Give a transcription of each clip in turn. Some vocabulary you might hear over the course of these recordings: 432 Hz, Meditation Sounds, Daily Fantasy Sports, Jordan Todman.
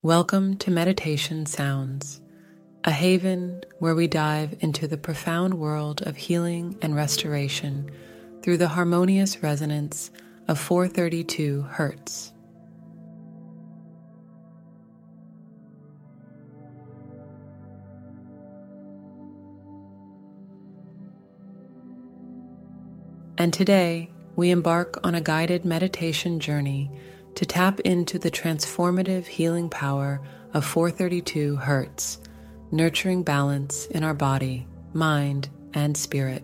Welcome to Meditation Sounds, a haven where we dive into the profound world of healing and restoration through the harmonious resonance of 432 Hz. And today, we embark on a guided meditation journey to tap into the transformative healing power of 432 Hz, nurturing balance in our body, mind, and spirit.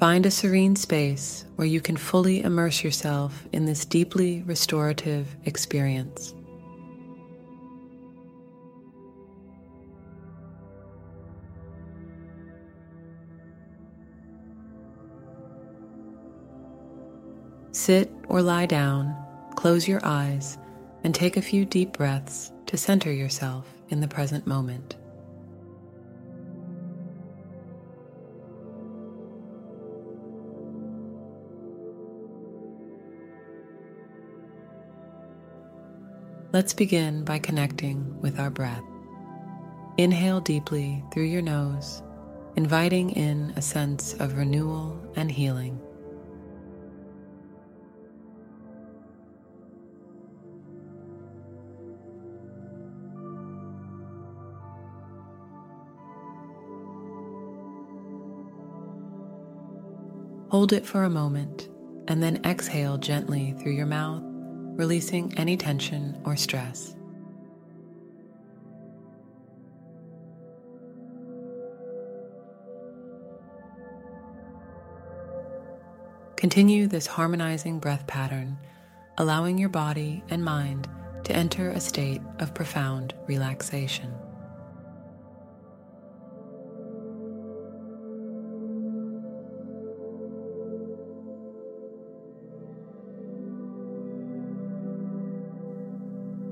Find a serene space where you can fully immerse yourself in this deeply restorative experience. Sit or lie down, close your eyes, and take a few deep breaths to center yourself in the present moment. Let's begin by connecting with our breath. Inhale deeply through your nose, inviting in a sense of renewal and healing. Hold it for a moment, and then exhale gently through your mouth, releasing any tension or stress. Continue this harmonizing breath pattern, allowing your body and mind to enter a state of profound relaxation.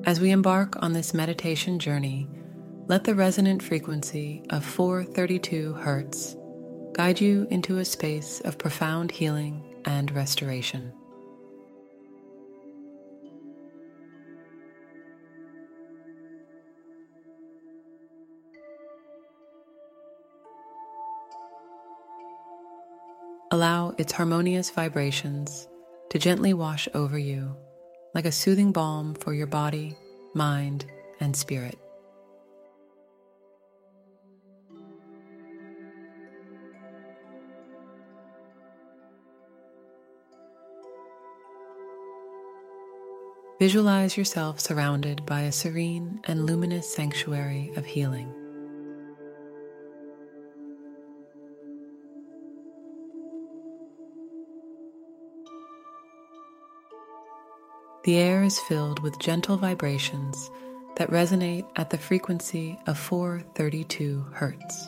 As we embark on this meditation journey, let the resonant frequency of 432 Hz guide you into a space of profound healing and restoration. Allow its harmonious vibrations to gently wash over you, like a soothing balm for your body, mind, and spirit. Visualize yourself surrounded by a serene and luminous sanctuary of healing. The air is filled with gentle vibrations that resonate at the frequency of 432 Hz.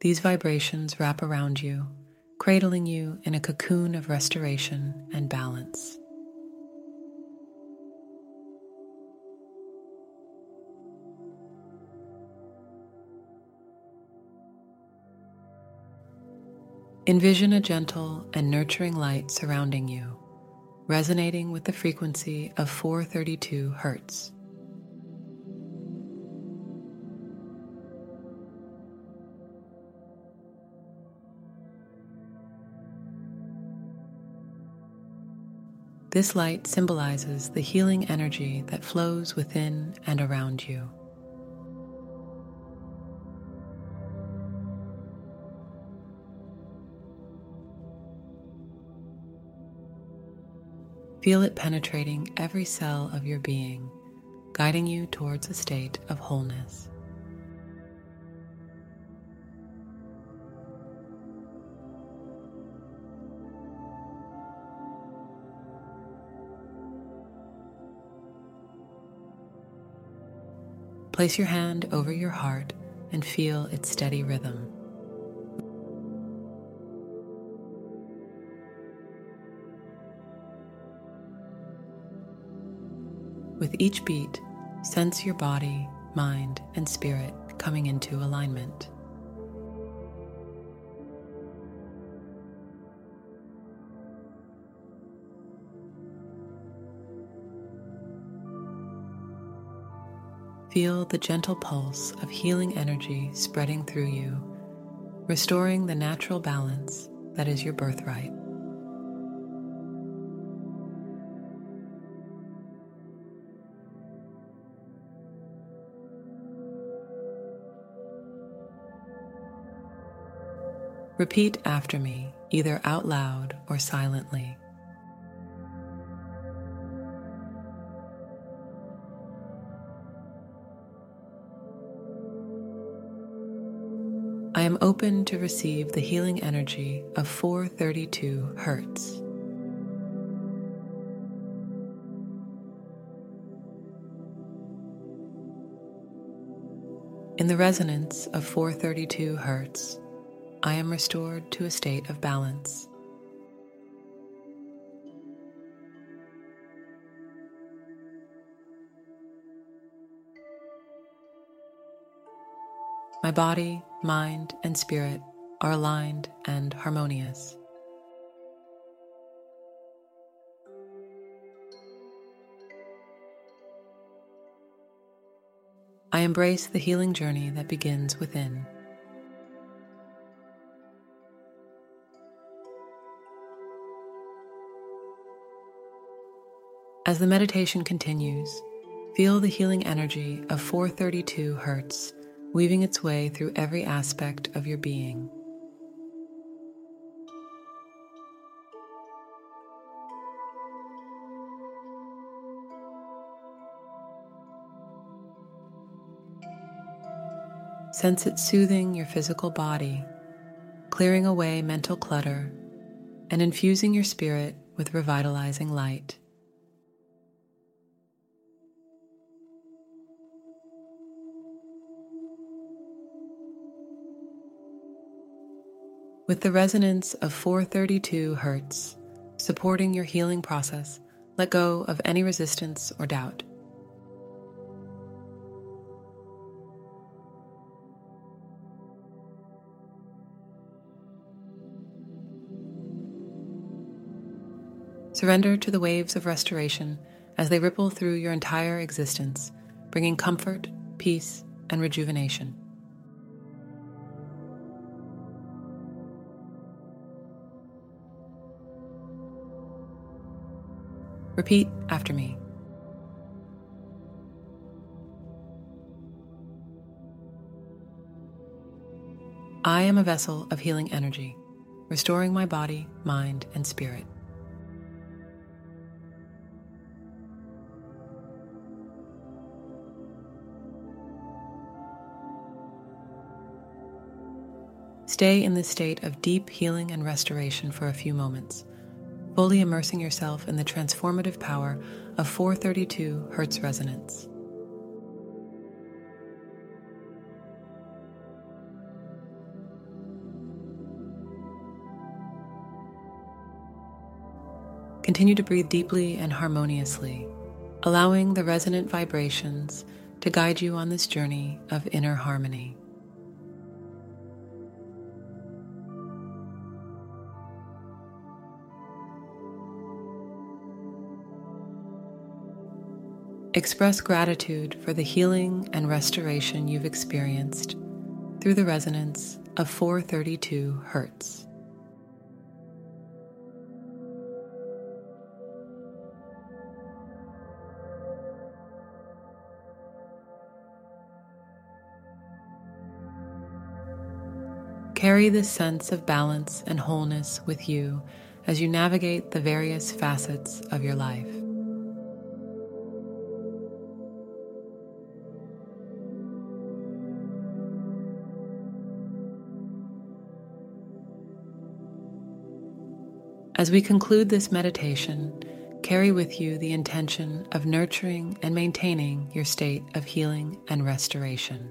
These vibrations wrap around you, cradling you in a cocoon of restoration and balance. Envision a gentle and nurturing light surrounding you, resonating with the frequency of 432 Hz. This light symbolizes the healing energy that flows within and around you. Feel it penetrating every cell of your being, guiding you towards a state of wholeness. Place your hand over your heart and feel its steady rhythm. With each beat, sense your body, mind, and spirit coming into alignment. Feel the gentle pulse of healing energy spreading through you, restoring the natural balance that is your birthright. Repeat after me, either out loud or silently. I am open to receive the healing energy of 432 Hz. In the resonance of 432 Hz, I am restored to a state of balance. My body, mind, and spirit are aligned and harmonious. I embrace the healing journey that begins within. As the meditation continues, feel the healing energy of 432 Hz weaving its way through every aspect of your being. Sense it soothing your physical body, clearing away mental clutter, and infusing your spirit with revitalizing light. With the resonance of 432 Hz supporting your healing process, let go of any resistance or doubt. Surrender to the waves of restoration as they ripple through your entire existence, bringing comfort, peace, and rejuvenation. Repeat after me. I am a vessel of healing energy, restoring my body, mind, and spirit. Stay in this state of deep healing and restoration for a few moments, fully immersing yourself in the transformative power of 432 Hz resonance. Continue to breathe deeply and harmoniously, allowing the resonant vibrations to guide you on this journey of inner harmony. Express gratitude for the healing and restoration you've experienced through the resonance of 432 Hz. Carry this sense of balance and wholeness with you as you navigate the various facets of your life. As we conclude this meditation, carry with you the intention of nurturing and maintaining your state of healing and restoration.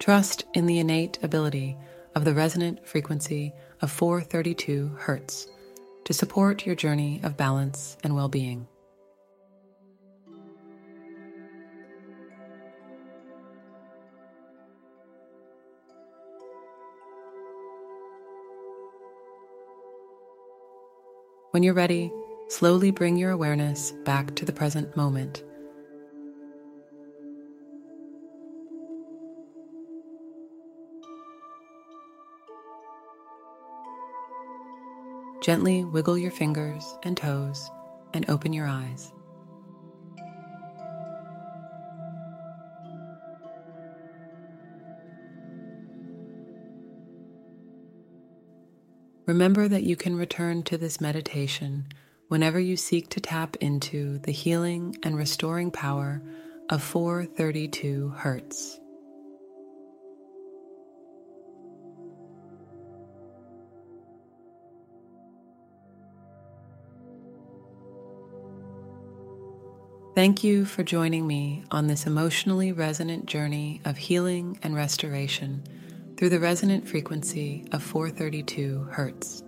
Trust in the innate ability of the resonant frequency of 432 Hz to support your journey of balance and well-being. When you're ready, slowly bring your awareness back to the present moment. Gently wiggle your fingers and toes and open your eyes. Remember that you can return to this meditation whenever you seek to tap into the healing and restoring power of 432 Hz. Thank you for joining me on this emotionally resonant journey of healing and restoration through the resonant frequency of 432 Hz.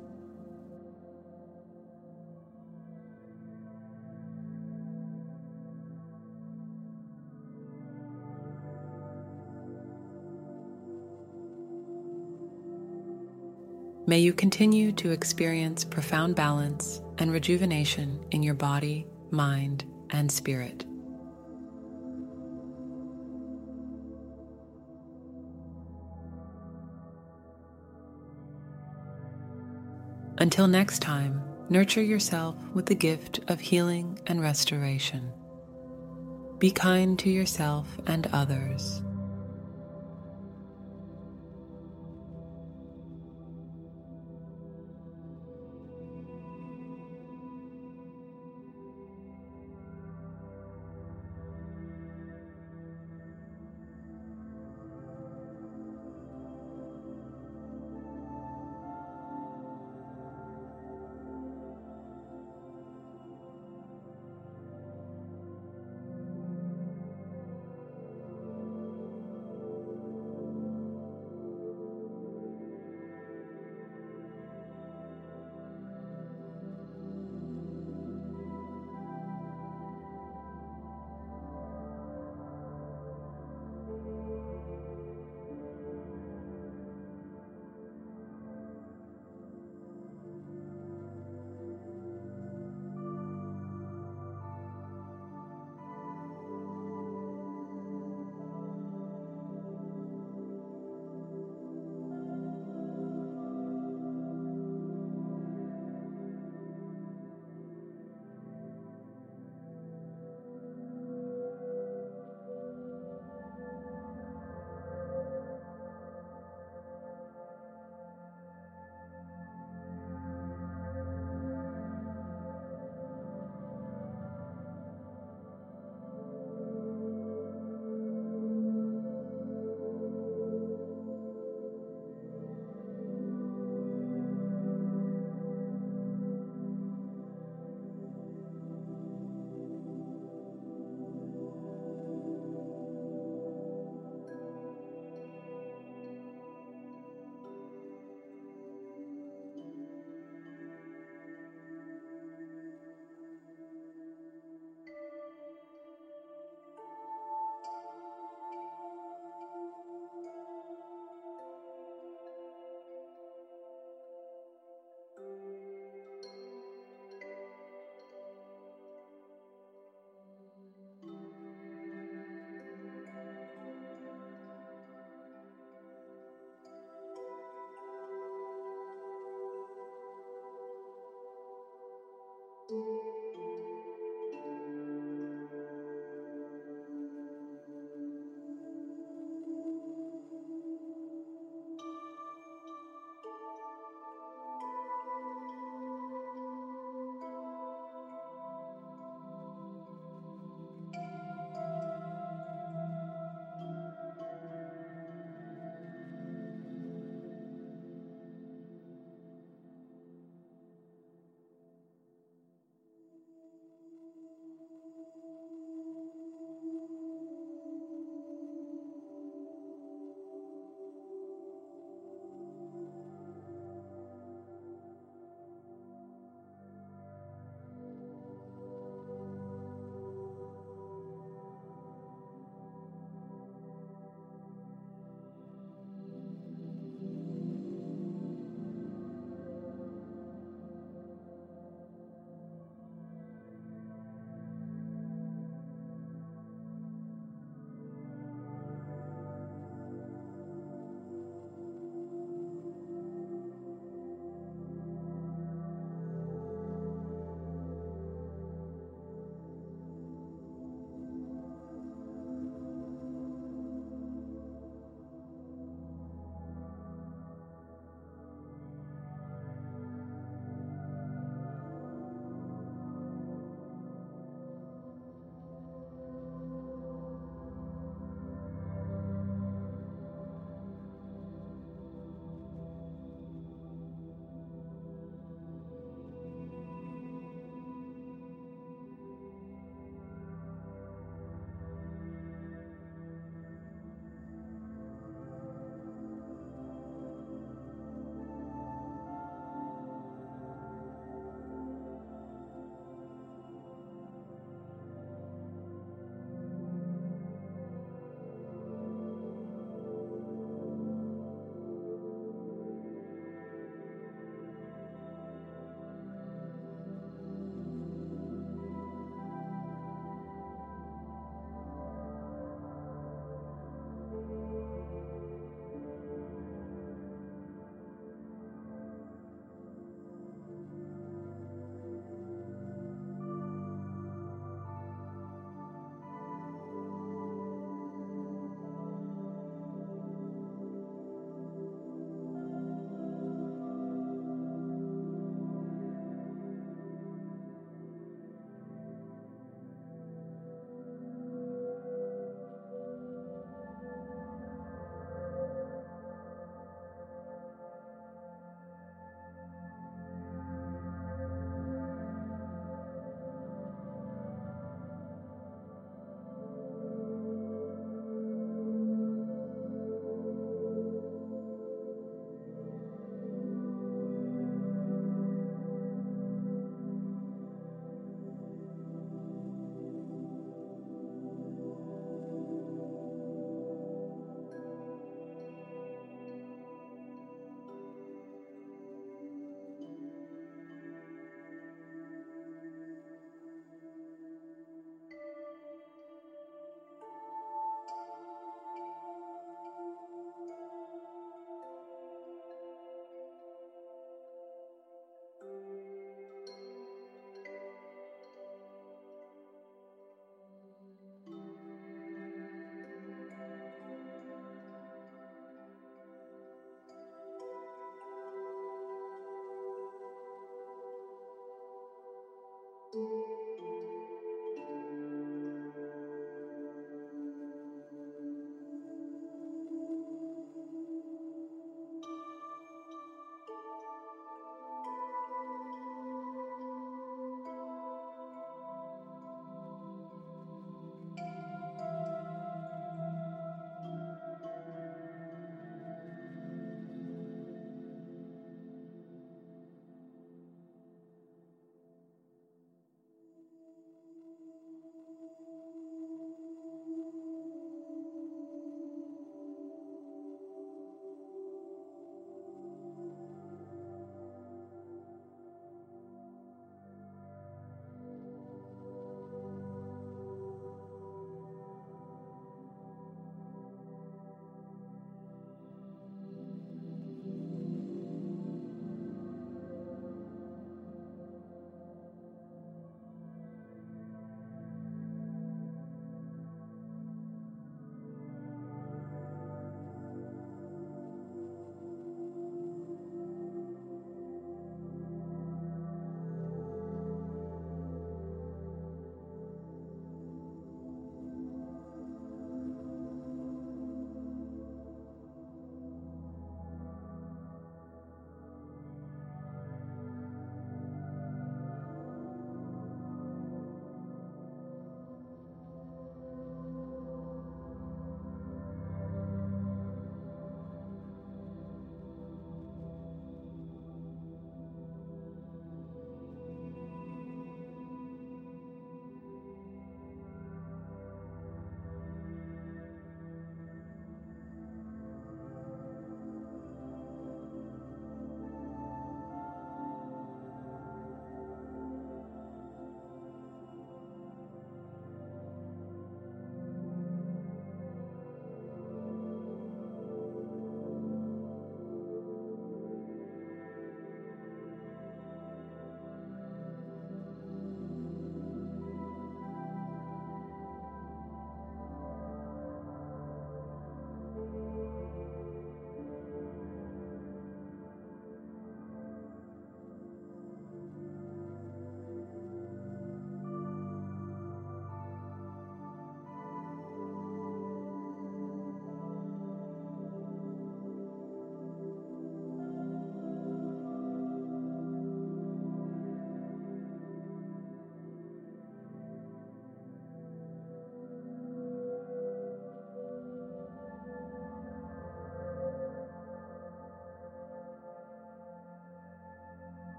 May you continue to experience profound balance and rejuvenation in your body, mind, and spirit. Until next time, nurture yourself with the gift of healing and restoration. Be kind to yourself and others.